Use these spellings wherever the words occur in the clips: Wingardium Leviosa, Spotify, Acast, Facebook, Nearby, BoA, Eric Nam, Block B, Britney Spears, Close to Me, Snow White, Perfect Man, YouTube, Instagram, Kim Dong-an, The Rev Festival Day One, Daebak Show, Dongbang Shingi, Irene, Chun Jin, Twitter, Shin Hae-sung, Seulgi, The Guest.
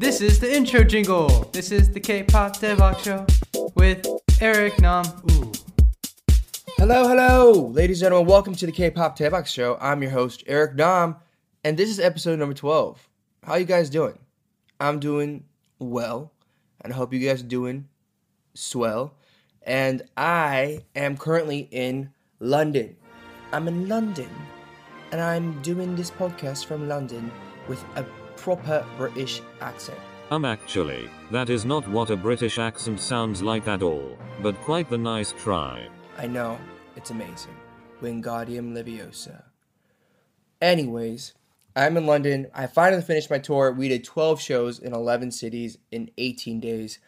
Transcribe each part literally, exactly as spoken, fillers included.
This is the intro jingle. This is the K-Pop Daebak Show with Eric Nam. Ooh. Hello, hello, ladies and gentlemen. Welcome to the K-Pop Daebak Show. I'm your host, Eric Nam, and this is episode number twelve. How you guys doing? I'm doing well, and I hope you guys are doing swell. And I am currently in London. I'm in London, and I'm doing this podcast from London with a proper British accent. Um, actually, that is not what a British accent sounds like at all, but quite the nice try. I know, it's amazing. Wingardium Leviosa. Anyways, I'm in London. I finally finished my tour. We did twelve shows in eleven cities in eighteen days,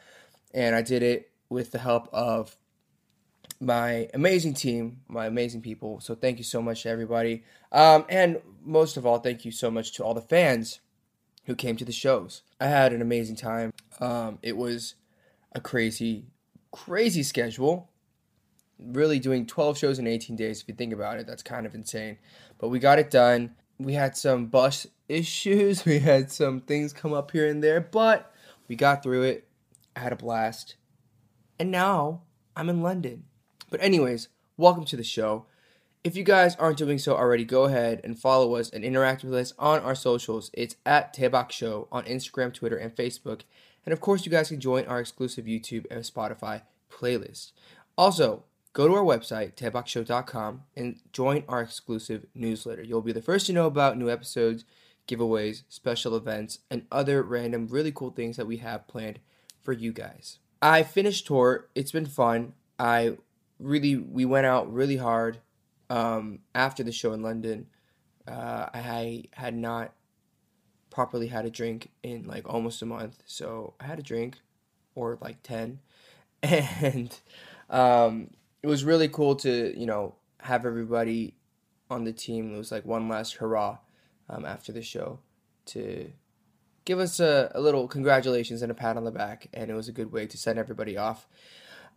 and I did it with the help of my amazing team, my amazing people. So thank you so much to everybody. Um, and most of all, thank you so much to all the fans who came to the shows. I had an amazing time. Um, it was a crazy, crazy schedule. Really doing twelve shows in eighteen days, if you think about it, that's kind of insane. But we got it done. We had some bus issues. We had some things come up here and there, but we got through it. I had a blast. And now I'm in London. But anyways, welcome to the show. If you guys aren't doing so already, go ahead and follow us and interact with us on our socials. It's at Daebak Show on Instagram, Twitter, and Facebook. And of course, you guys can join our exclusive YouTube and Spotify playlist. Also, go to our website, daebak show dot com, and join our exclusive newsletter. You'll be the first to know about new episodes, giveaways, special events, and other random really cool things that we have planned for you guys. I finished tour. It's been fun. I... Really, we went out really hard um, after the show in London. Uh, I had not properly had a drink in like almost a month. So I had a drink or like ten. And um, it was really cool to, you know, have everybody on the team. It was like one last hurrah um, after the show to give us a, a little congratulations and a pat on the back. And it was a good way to send everybody off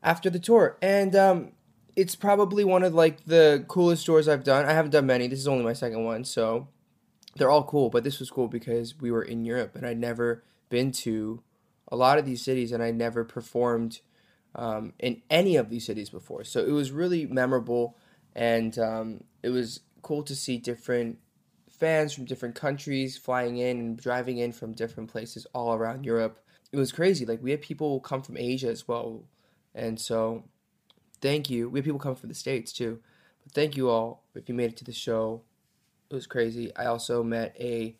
after the tour. And um, it's probably one of like the coolest tours I've done. I haven't done many. This is only my second one, so they're all cool. But this was cool because we were in Europe, and I'd never been to a lot of these cities, and I never performed um, in any of these cities before. So it was really memorable, and um, it was cool to see different fans from different countries flying in and driving in from different places all around Europe. It was crazy. Like, we had people come from Asia as well. And so, thank you. We have people come from the States, too. But thank you all if you made it to the show. It was crazy. I also met a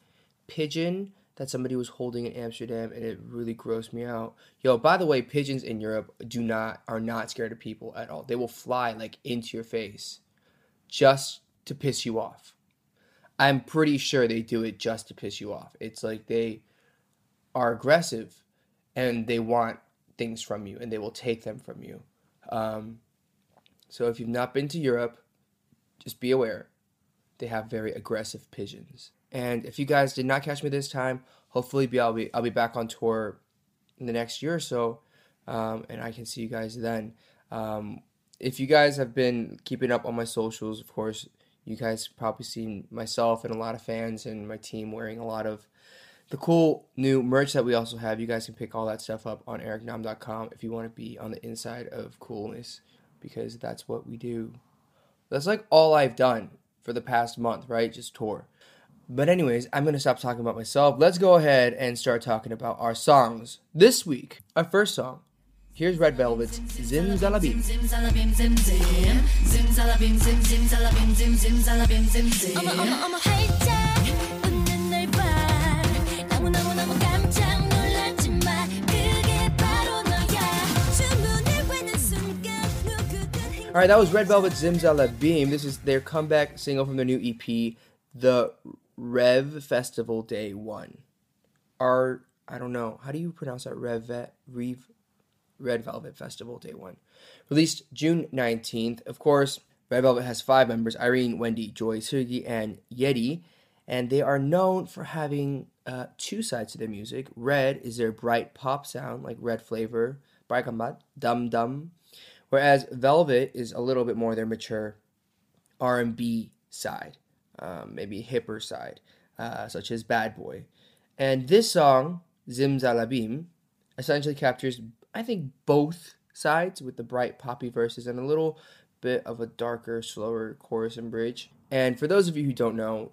pigeon that somebody was holding in Amsterdam, and it really grossed me out. Yo, by the way, pigeons in Europe do not are not scared of people at all. They will fly, like, into your face just to piss you off. I'm pretty sure they do it just to piss you off. It's like they are aggressive, and they want things from you, and they will take them from you. Um, so if you've not been to Europe, just be aware. They have very aggressive pigeons. And if you guys did not catch me this time, hopefully be, I'll be I'll be back on tour in the next year or so, um, and I can see you guys then. Um, if you guys have been keeping up on my socials, of course, you guys probably seen myself and a lot of fans and my team wearing a lot of the cool new merch that we also have. You guys can pick all that stuff up on eric nam dot com if you want to be on the inside of coolness, because that's what we do. That's like all I've done for the past month, right? Just tour. But anyways, I'm going to stop talking about myself. Let's go ahead and start talking about our songs this week. Our first song. Here's Red Velvet's Zimzalabim. Zimzalabim, zim zim. Zimzalabim, zim zimzalabim, zim zimzalabim, zim zim. I'm a, I'm a, I'm a hater. All right, that was Red Velvet's Zimzalabim. This is their comeback single from their new E P, The Rev Festival Day One. Our, I don't know, how do you pronounce that? Rev, Rev, Red Velvet Festival Day One. Released June nineteenth. Of course, Red Velvet has five members, Irene, Wendy, Joy, Seulgi, and Yeri. And they are known for having uh, two sides to their music. Red is their bright pop sound, like red flavor, Baikambat, Dum Dum. Whereas Velvet is a little bit more their mature R and B side, um, maybe hipper side, uh, such as Bad Boy. And this song Zimzalabim essentially captures, I think, both sides with the bright poppy verses and a little bit of a darker, slower chorus and bridge. And for those of you who don't know,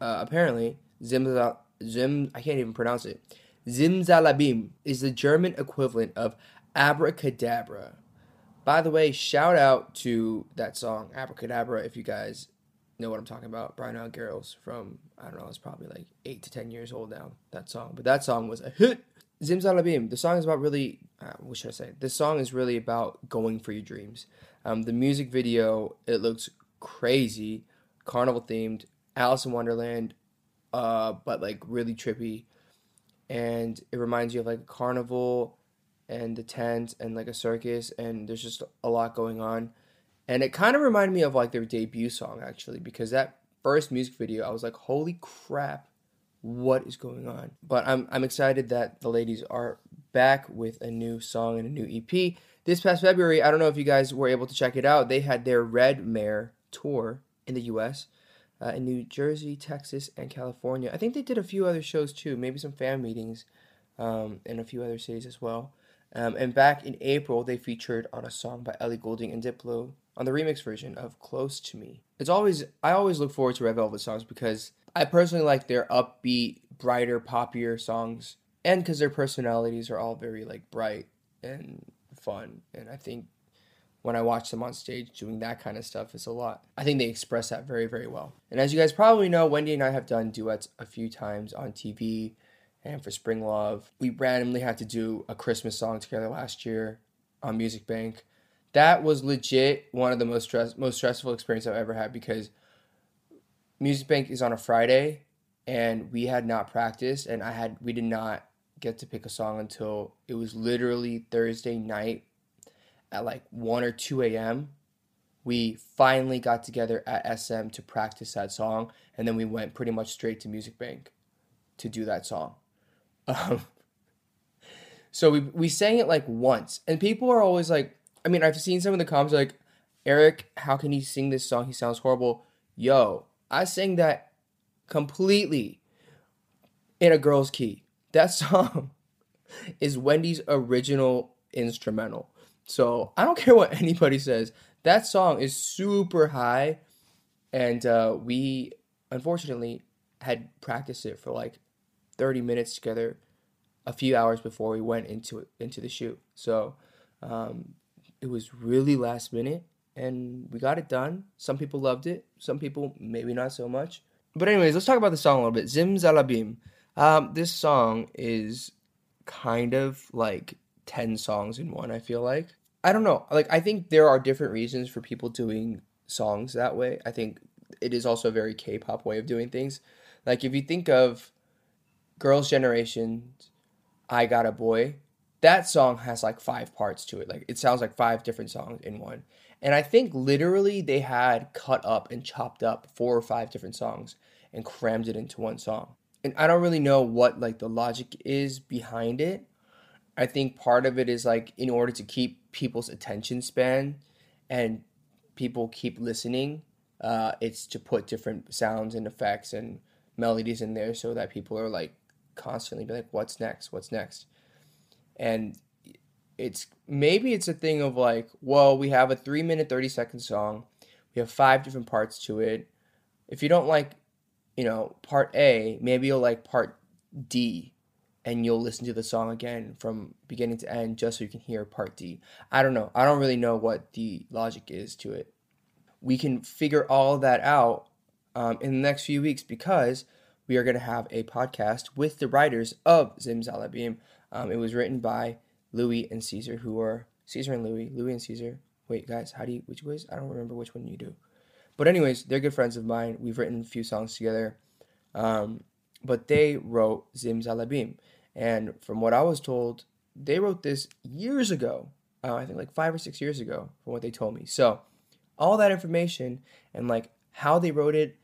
uh, apparently, Zimzal Zim I can't even pronounce it. Zimzalabim is the German equivalent of abracadabra. By the way, shout out to that song, Abracadabra, if you guys know what I'm talking about. Brian Out Girls from, I don't know, it's probably like eight to ten years old now, that song. But that song was a hit. Zimzalabim, the song is about really, uh, what should I say? This song is really about going for your dreams. Um, the music video, it looks crazy, carnival themed, Alice in Wonderland, uh, but like really trippy. And it reminds you of like a carnival and the tent and like a circus, and there's just a lot going on. And it kind of reminded me of like their debut song, actually, because that first music video, I was like, holy crap, what is going on? But I'm I'm excited that the ladies are back with a new song and a new E P. This past February, I don't know if you guys were able to check it out, they had their Red Mare tour in the U S, uh, in New Jersey, Texas, and California. I think they did a few other shows too, maybe some fan meetings um, in a few other cities as well. Um, and back in April, they featured on a song by Ellie Goulding and Diplo on the remix version of Close to Me. It's always, I always look forward to Red Velvet songs because I personally like their upbeat, brighter, poppier songs. And because their personalities are all very like bright and fun. And I think when I watch them on stage doing that kind of stuff, it's a lot. I think they express that very, very well. And as you guys probably know, Wendy and I have done duets a few times on T V. And for Spring Love, we randomly had to do a Christmas song together last year on Music Bank. That was legit one of the most stress, most stressful experience I've ever had because Music Bank is on a Friday, and we had not practiced, and I had we did not get to pick a song until it was literally Thursday night at like one or two a.m. We finally got together at S M to practice that song, and then we went pretty much straight to Music Bank to do that song. Um, so we we sang it like once, and people are always like, I mean, I've seen some of the comments like, Eric, how can he sing this song? He sounds horrible. Yo, I sang that completely in a girl's key. That song is Wendy's original instrumental. So I don't care what anybody says. That song is super high, and uh, we unfortunately had practiced it for like thirty minutes together a few hours before we went into it, into the shoot. So um, it was really last minute, and we got it done. Some people loved it. Some people maybe not so much. But anyways, let's talk about the song a little bit. Zimzalabim. Um, this song is kind of like ten songs in one, I feel like. I don't know. Like, I think there are different reasons for people doing songs that way. I think it is also a very K-pop way of doing things. Like, if you think of Girls' Generation's I Got a Boy, that song has like five parts to it. Like, it sounds like five different songs in one. And I think literally they had cut up and chopped up four or five different songs and crammed it into one song. And I don't really know what like the logic is behind it. I think part of it is like in order to keep people's attention span and people keep listening, uh, it's to put different sounds and effects and melodies in there so that people are like constantly be like, what's next? What's next? And it's maybe it's a thing of like, well, we have a three minute, thirty second song. We have five different parts to it. If you don't like, you know, part A, maybe you'll like part D and you'll listen to the song again from beginning to end just so you can hear part D. I don't know. I don't really know what the logic is to it. We can figure all that out Um, in the next few weeks, because we are going to have a podcast with the writers of Zimzalabim. Um, it was written by Louis and Caesar, who are Caesar and Louis, Louis and Caesar. Wait, guys, how do you, which ways? I don't remember which one you do. But anyways, they're good friends of mine. We've written a few songs together, um, but they wrote Zimzalabim. And from what I was told, they wrote this years ago. Uh, I think like five or six years ago from what they told me. So all that information and like how they wrote it,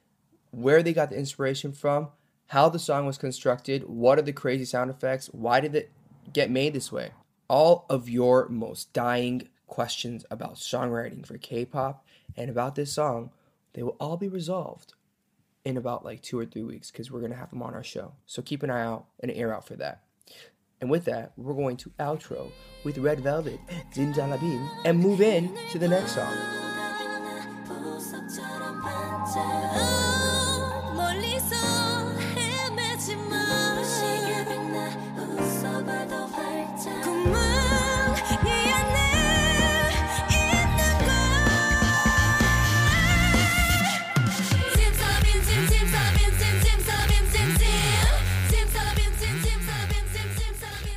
where they got the inspiration from, how the song was constructed, what are the crazy sound effects, why did it get made this way? All of your most dying questions about songwriting for K-pop and about this song, they will all be resolved in about like two or three weeks because we're going to have them on our show. So keep an eye out and an ear out for that. And with that, we're going to outro with Red Velvet, Zimzalabim, and move in to the next song.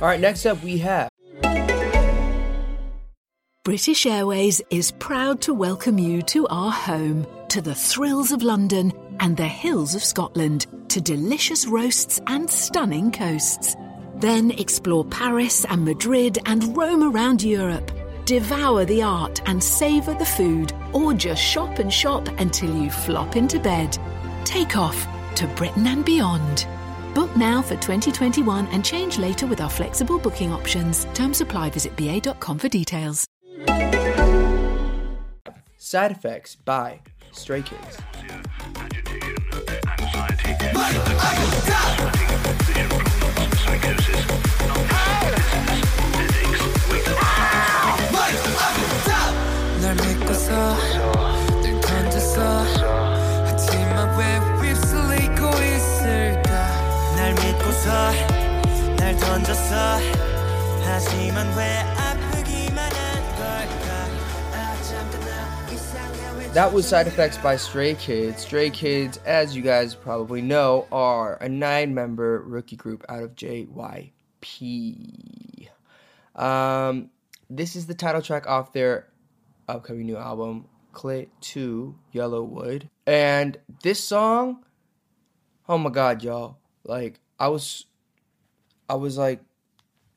All right, next up we have... British Airways is proud to welcome you to our home, to the thrills of London and the hills of Scotland, to delicious roasts and stunning coasts. Then explore Paris and Madrid and roam around Europe. Devour the art and savour the food, or just shop and shop until you flop into bed. Take off to Britain and beyond. Book now for twenty twenty-one and change later with our flexible booking options. Terms apply. Visit B A dot com for details. Side Effects by Stray Kids. That was Side Effects by Stray Kids. Stray Kids, as you guys probably know, are a nine-member rookie group out of J Y P. Um, this is the title track off their upcoming new album, Clé two: Yellow Wood. And this song, oh my god, y'all. Like, I was, I was like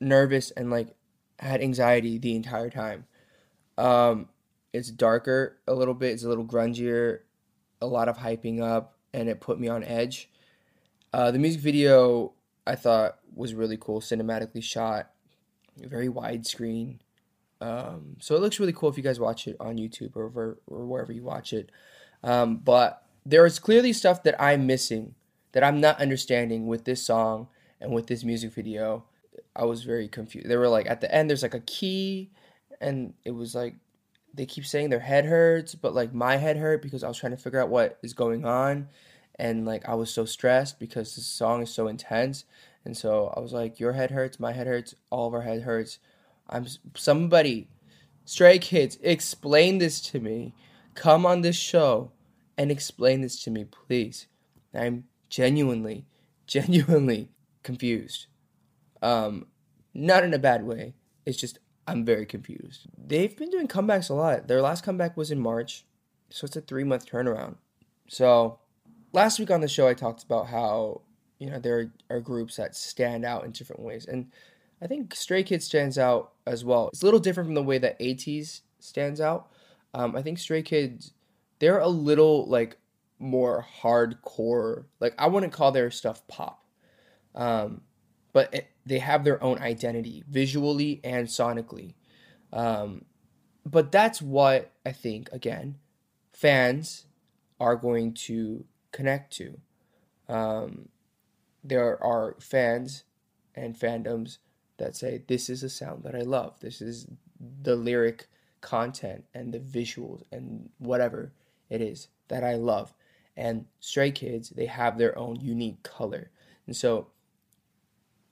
nervous and like had anxiety the entire time. Um, it's darker a little bit. It's a little grungier, a lot of hyping up, and it put me on edge. Uh, the music video I thought was really cool, cinematically shot, very widescreen. Um, so it looks really cool if you guys watch it on YouTube or, or, or wherever you watch it. Um, but there is clearly stuff that I'm missing, that I'm not understanding with this song and with this music video. I was very confused. They were like, at the end, there's like a key, and it was like, they keep saying their head hurts, but like my head hurt because I was trying to figure out what is going on. And like, I was so stressed because this song is so intense. And so I was like, your head hurts, my head hurts, all of our head hurts. I'm somebody, Stray Kids, explain this to me. Come on this show and explain this to me, please. I'm genuinely, genuinely confused. Um, not in a bad way. It's just, I'm very confused. They've been doing comebacks a lot. Their last comeback was in March, so it's a three-month turnaround. So last week on the show, I talked about how, you know, there are groups that stand out in different ways. And I think Stray Kids stands out as well. It's a little different from the way that ATEEZ stands out. Um, I think Stray Kids, they're a little, like, more hardcore. Like, I wouldn't call their stuff pop, um, but it, they have their own identity visually and sonically. Um, but that's what I think, again, fans are going to connect to. Um, there are fans and fandoms that say, this is a sound that I love. This is the lyric content and the visuals and whatever it is that I love. And Stray Kids, they have their own unique color. And so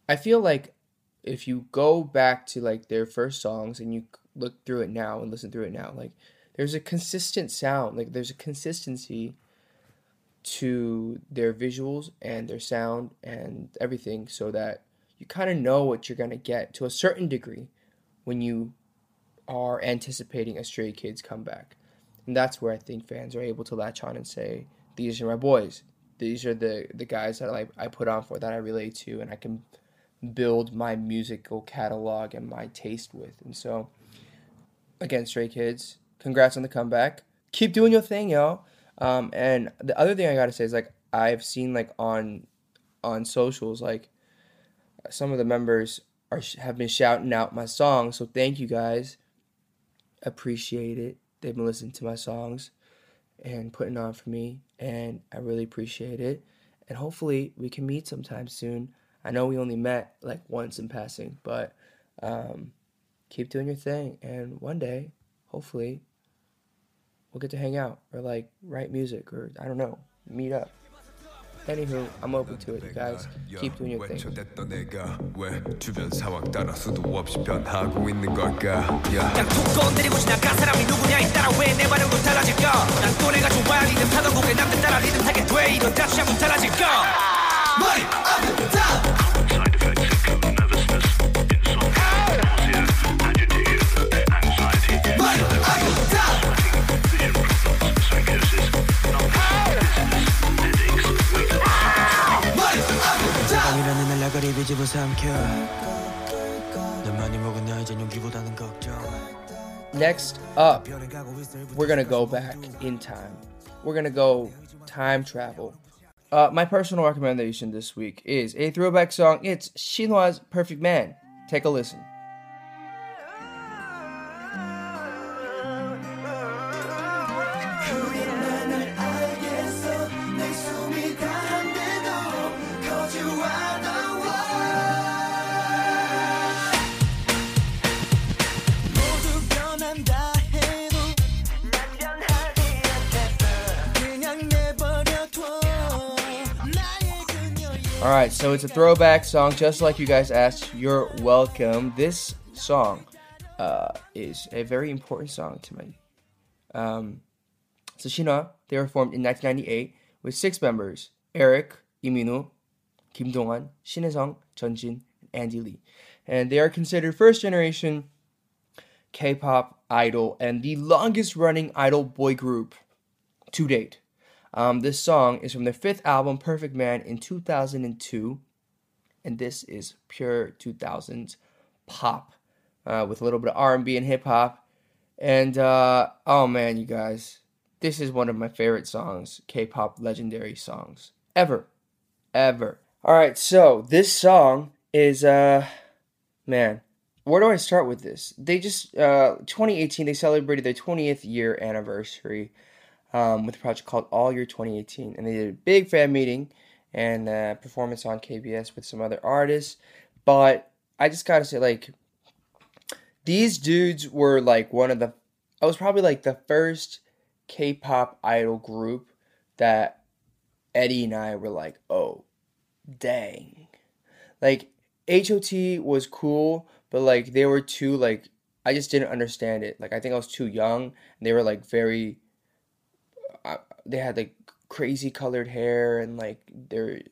I feel like if you go back to like their first songs and you look through it now and listen through it now, like there's a consistent sound, like there's a consistency to their visuals and their sound and everything, so that you kind of know what you're going to get to a certain degree when you are anticipating a Stray Kids comeback. And that's where I think fans are able to latch on and say, these are my boys. These are the, the guys that I, I put on for, that I relate to, and I can build my musical catalog and my taste with. And so, again, Stray Kids, congrats on the comeback. Keep doing your thing, y'all. Um, and the other thing I got to say is, like, I've seen, like, on on socials, like, some of the members are have been shouting out my songs. So thank you guys. Appreciate it. They've been listening to my songs and putting on for me, and I really appreciate it. And hopefully we can meet sometime soon. I know we only met like once in passing, but um, keep doing your thing, and one day, hopefully, we'll get to hang out or like write music or I don't know, meet up. Anywho, I'm open to it, you guys. Keep doing your thing. Next up, we're gonna go back in time. We're gonna go time travel. Uh, my personal recommendation this week is a throwback song. It's SHINHWA's Perfect Man. Take a listen. Alright, so it's a throwback song, just like you guys asked. You're welcome. This song uh, is a very important song to me. Um, so SHINHWA, they were formed in nineteen ninety-eight with six members, Eric, Iminu, Kim Dong-an, Shin Hae-sung, Chun Jin, and Andy Lee. And they are considered first-generation K-pop idol and the longest-running idol boy group to date. Um, this song is from their fifth album, Perfect Man, in two thousand two, and this is pure two thousands pop uh, with a little bit of R and B and hip-hop, and uh, oh man, you guys, this is one of my favorite songs, K-pop legendary songs, ever, ever. Alright, so this song is, uh, man, where do I start with this? They just, uh, twenty eighteen, they celebrated their twentieth year anniversary, Um, with a project called All Year twenty eighteen, and they did a big fan meeting and uh, performance on K B S with some other artists. But I just gotta say, like, these dudes were like one of the, I was probably like the first K-pop idol group that Eddie and I were like, oh, dang, like H O T was cool, but like they were too like I just didn't understand it. Like I think I was too young, and they were like very. They had like crazy colored hair and like their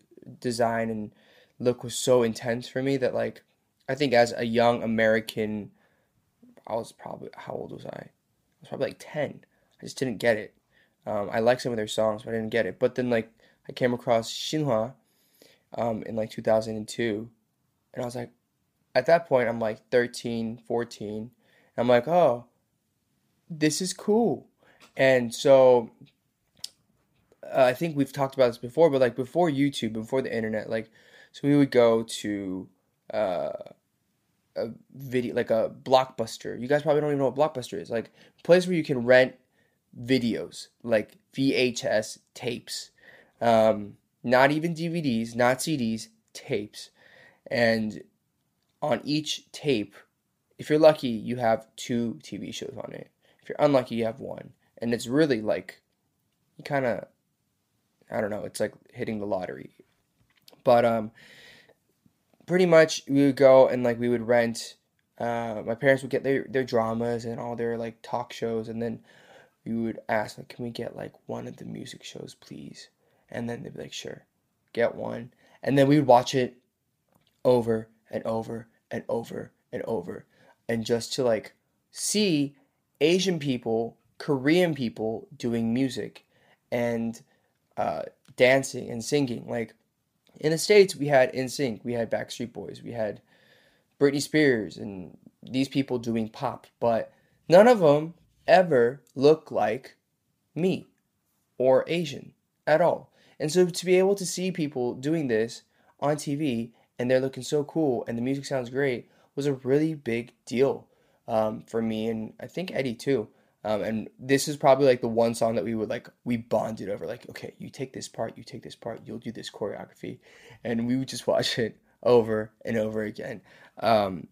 design and look was so intense for me that like I think as a young American, I was probably, how old was I? I was probably like ten. I just didn't get it. Um, I liked some of their songs, but I didn't get it. But then like I came across SHINHWA um, in like two thousand two, and I was like, at that point I'm like thirteen, fourteen, and I'm like, oh, this is cool. And so uh, I think we've talked about this before, but like before YouTube, before the internet, like, so we would go to uh, a video, like a Blockbuster. You guys probably don't even know what Blockbuster is. Like a place where you can rent videos, like V H S tapes, um, not even D V Ds, not C Ds, tapes. And on each tape, if you're lucky, you have two T V shows on it. If you're unlucky, you have one. And it's really like, you kind of, I don't know, it's like hitting the lottery. But um, pretty much we would go and like we would rent, uh, my parents would get their, their dramas and all their like talk shows. And then we would ask, like, can we get like one of the music shows, please? And then they'd be like, sure, get one. And then we would watch it over and over and over and over. And just to like see Asian people, Korean people doing music and uh, dancing and singing. Like in the States, we had N Sync, we had Backstreet Boys, we had Britney Spears, and these people doing pop, but none of them ever look like me or Asian at all. And so to be able to see people doing this on T V and they're looking so cool and the music sounds great was a really big deal um, for me, and I think Eddie too. Um, and this is probably like the one song that we would like, we bonded over like, okay, you take this part, you take this part, you'll do this choreography. And we would just watch it over and over again. Um,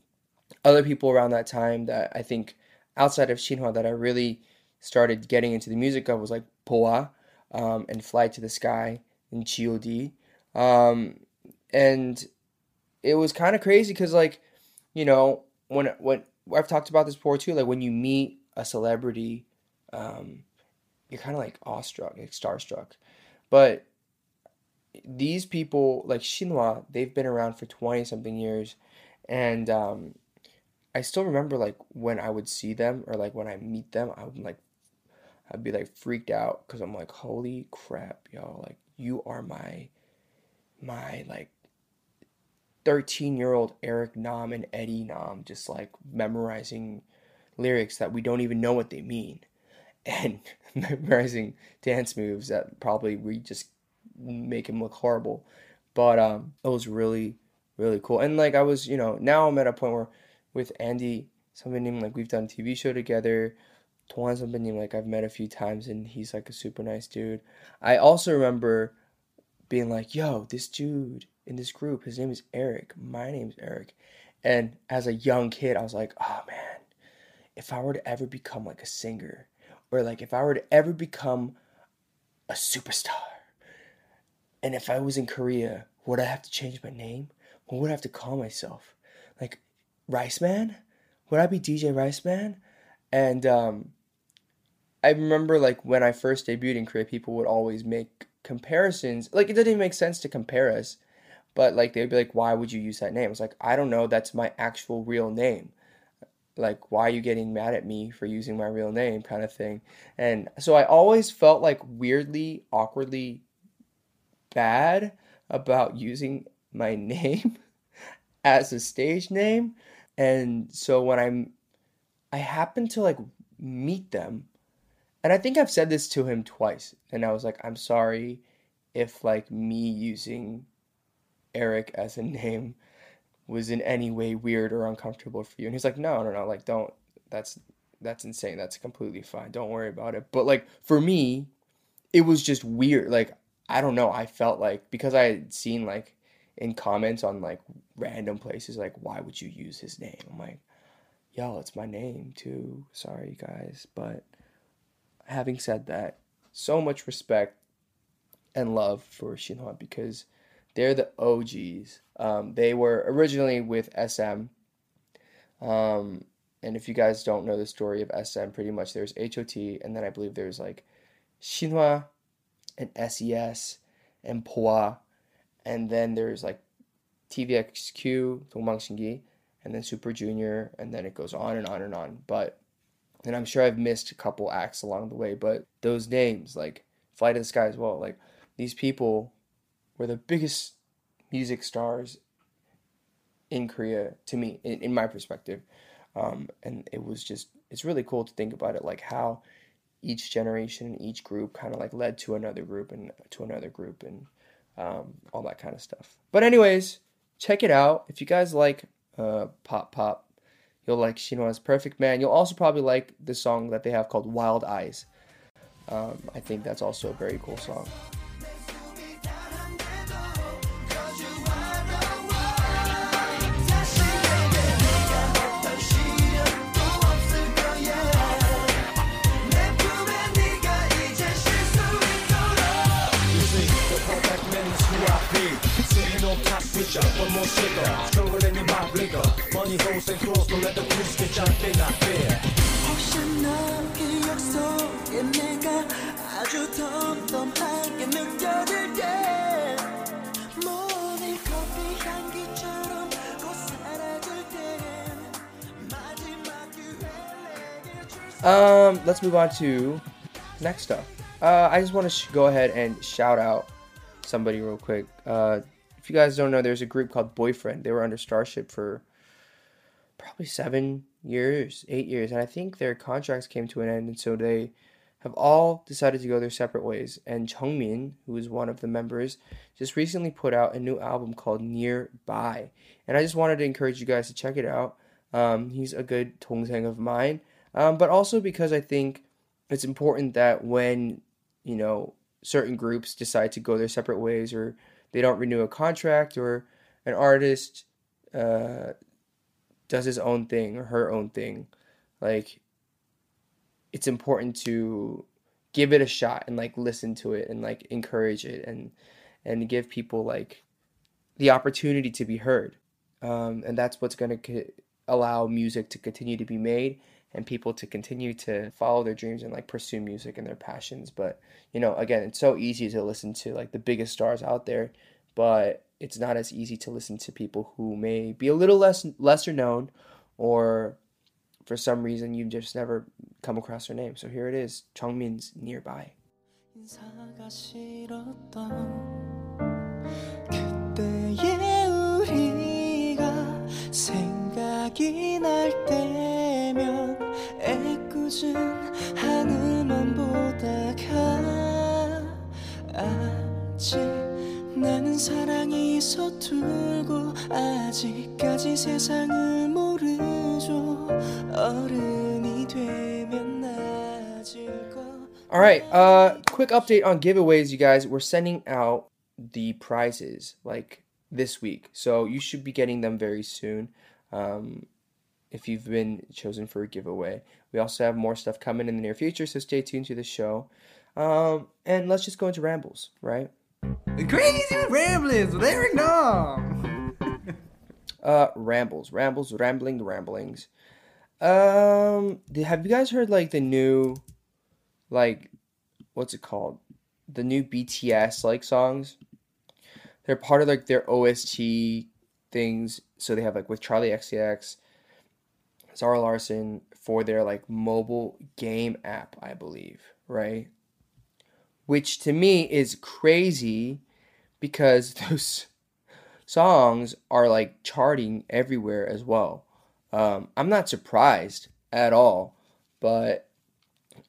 other people around that time that I think outside of SHINHWA that I really started getting into the music of was like BoA, um, and Fly to the Sky and G O D. Um, and it was kind of crazy because, like, you know, when, when I've talked about this before too, like when you meet a celebrity, um, you're kind of like awestruck, like starstruck. But these people, like SHINHWA, they've been around for twenty something years. And um, I still remember, like, when I would see them or like when I meet them, I would like, I'd be like freaked out because I'm like, holy crap, y'all, like you are my, my like thirteen year old Eric Nam and Eddie Nam just like memorizing lyrics that we don't even know what they mean. And memorizing dance moves that probably we just make him look horrible. But um, it was really, really cool. And like I was, you know, now I'm at a point where with Andy, something named, like we've done a T V show together. Tuan, something named, like I've met a few times and he's like a super nice dude. I also remember being like, yo, this dude in this group, his name is Eric. My name's Eric. And as a young kid, I was like, oh man, if I were to ever become like a singer, or like if I were to ever become a superstar, and if I was in Korea, would I have to change my name? What would I have to call myself? Like Rice Man? Would I be D J Rice Man? And um, I remember like when I first debuted in Korea, people would always make comparisons. Like it didn't even make sense to compare us, but like they'd be like, why would you use that name? I was like, I don't know, that's my actual real name. Like, why are you getting mad at me for using my real name kind of thing? And so I always felt like weirdly, awkwardly bad about using my name as a stage name. And so when I'm, I happened to like meet them, and I think I've said this to him twice, and I was like, I'm sorry if like me using Eric as a name was in any way weird or uncomfortable for you. And he's like, no, no, no, like, don't, that's, that's insane. That's completely fine. Don't worry about it. But like, for me, it was just weird. Like, I don't know. I felt like, because I had seen like in comments on like random places, like, why would you use his name? I'm like, yo, it's my name too. Sorry guys. But having said that, so much respect and love for SHINHWA because they're the O Gs. Um, they were originally with S M. Um, and if you guys don't know the story of S M, pretty much there's H O T, and then I believe there's like SHINHWA and S E S and BoA. And then there's like T V X Q, Dongbang Shingi, and then Super Junior, and then it goes on and on and on. But, and I'm sure I've missed a couple acts along the way, but those names, like Fly to the Sky as well, like these people were the biggest music stars in Korea to me, in, in my perspective. Um, and it was just, it's really cool to think about it, like how each generation and each group kind of like led to another group and to another group and um, all that kind of stuff. But anyways, check it out. If you guys like uh, Pop Pop, you'll like SHINHWA's Perfect Man. You'll also probably like the song that they have called Wild Eyes. Um, I think that's also a very cool song. Um, let's move on to next stuff. Uh, I just want to sh- go ahead and shout out somebody real quick. Uh, If you guys don't know, there's a group called Boyfriend. They were under Starship for probably seven years, eight years. And I think their contracts came to an end. And so they have all decided to go their separate ways. And Cheongmin, who is one of the members, just recently put out a new album called Nearby. And I just wanted to encourage you guys to check it out. Um, he's a good 동생 of mine. Um, but also because I think it's important that when, you know, certain groups decide to go their separate ways or they don't renew a contract or an artist uh, does his own thing or her own thing, like, it's important to give it a shot and, like, listen to it and, like, encourage it and and give people, like, the opportunity to be heard. Um, and that's what's going to co- allow music to continue to be made and people to continue to follow their dreams and, like, pursue music and their passions. But, you know, again, it's so easy to listen to, like, the biggest stars out there, but it's not as easy to listen to people who may be a little less lesser known, or for some reason you've just never come across their name. So here it is, Jungmin's Nearby. 나는 사랑이 서툴고 아직까지 세상을 모르죠. 어른이 되면 나아질 거. All right, uh, quick update on giveaways, you guys. We're sending out the prizes like this week, so you should be getting them very soon. Um, if you've been chosen for a giveaway, we also have more stuff coming in the near future, so stay tuned to the show. Um, and let's just go into rambles, right? Crazy Ramblings with Eric Nam. uh, rambles, rambles, rambling, ramblings. Um, have you guys heard like the new, like, what's it called? The new B T S like songs. They're part of like their O S T things. So they have like with Charlie X C X, Zara Larson for their like mobile game app, I believe, right? Which to me is crazy because those songs are like charting everywhere as well. Um, I'm not surprised at all, but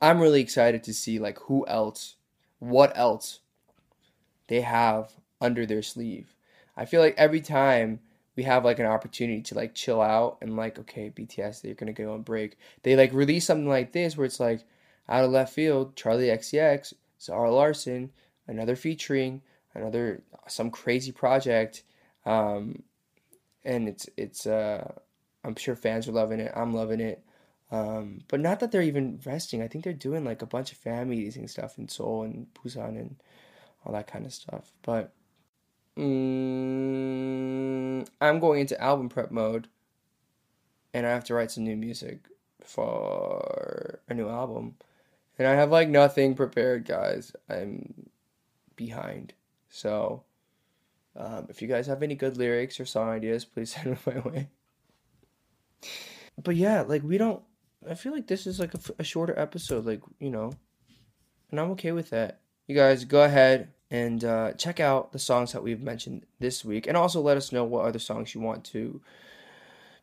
I'm really excited to see like who else, what else they have under their sleeve. I feel like every time we have like an opportunity to like chill out and like, okay, B T S, they're going to go on break. They like release something like this where it's like out of left field, Charlie X C X, Zara Larson, another featuring, another some crazy project, um, and it's it's. Uh, I'm sure fans are loving it. I'm loving it, um, but not that they're even resting. I think they're doing like a bunch of fan meetings and stuff in Seoul and Busan and all that kind of stuff. But um, I'm going into album prep mode, and I have to write some new music for a new album. And I have, like, nothing prepared, guys. I'm behind. So, um, if you guys have any good lyrics or song ideas, please send them my way. But, yeah, like, we don't... I feel like this is, like, a, a shorter episode, like, you know. And I'm okay with that. You guys, go ahead and uh, check out the songs that we've mentioned this week. And also let us know what other songs you want to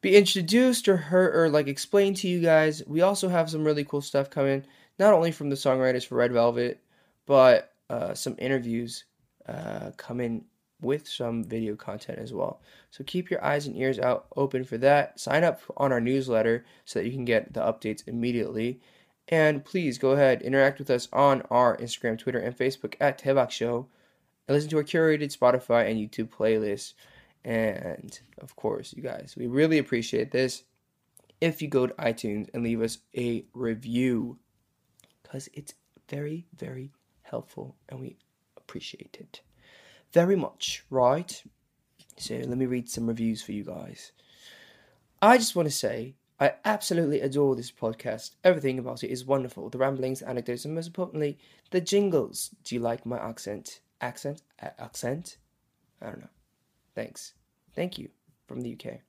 be introduced or heard or, like, explained to you guys. We also have some really cool stuff coming, not only from the songwriters for Red Velvet, but uh, some interviews uh, coming with some video content as well. So keep your eyes and ears out open for that. Sign up on our newsletter so that you can get the updates immediately. And please go ahead, interact with us on our Instagram, Twitter, and Facebook at Daebak Show. And listen to our curated Spotify and YouTube playlists. And of course, you guys, we really appreciate this if you go to iTunes and leave us a review, because it's very, very helpful, and we appreciate it very much, right? So let me read some reviews for you guys. I just want to say, I absolutely adore this podcast. Everything about it is wonderful. The ramblings, anecdotes, and most importantly, the jingles. Do you like my accent? Accent? Accent? I don't know. Thanks. Thank you. From the U K.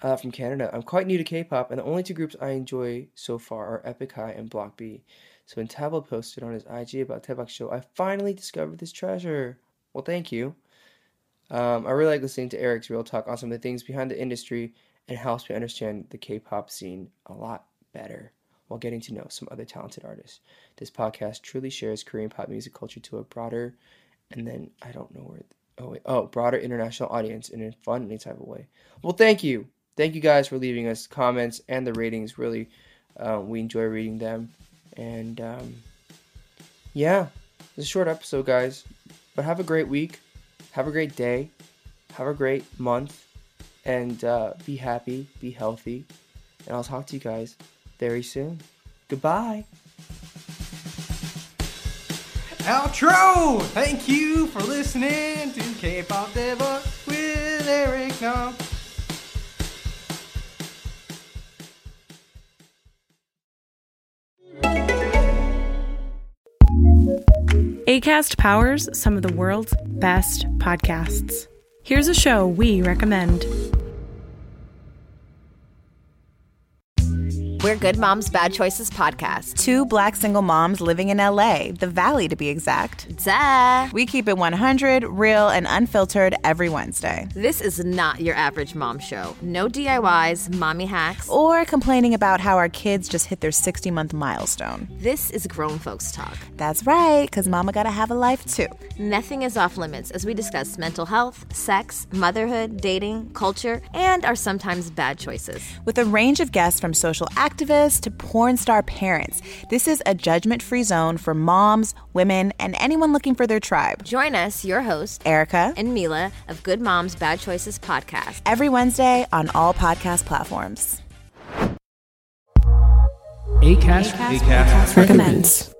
Uh, from Canada. I'm quite new to K-pop, and the only two groups I enjoy so far are Epic High and Block B. So when Tabo posted on his I G about Daebak Show, I finally discovered this treasure. Well, thank you. Um, I really like listening to Eric's real talk on some of the things behind the industry and helps me understand the K-pop scene a lot better while getting to know some other talented artists. This podcast truly shares Korean pop music culture to a broader, and then I don't know where, oh, wait, oh, broader international audience in a fun and type of way. Well, thank you. Thank you guys for leaving us comments and the ratings. Really, uh, we enjoy reading them. And, um, yeah, it's a short episode, guys. But have a great week. Have a great day. Have a great month, and uh, be happy, be healthy, and I'll talk to you guys very soon. Goodbye. Outro! Thank you for listening to K-Pop Daebak with Eric Nam. Acast powers some of the world's best podcasts. Here's a show we recommend. We're Good Moms, Bad Choices podcast. Two black single moms living in L A, the Valley to be exact. Duh. We keep it one hundred, real, and unfiltered every Wednesday. This is not your average mom show. No D I Ys, mommy hacks. Or complaining about how our kids just hit their sixty-month milestone. This is grown folks talk. That's right, because mama gotta have a life too. Nothing is off limits as we discuss mental health, sex, motherhood, dating, culture, and our sometimes bad choices. With a range of guests from social activists, activists to porn star parents. This is a judgment-free zone for moms, women, and anyone looking for their tribe. Join us, your hosts, Erica and Mila of Good Moms, Bad Choices podcast. Every Wednesday on all podcast platforms. Acast, Acast, Acast, Acast recommends.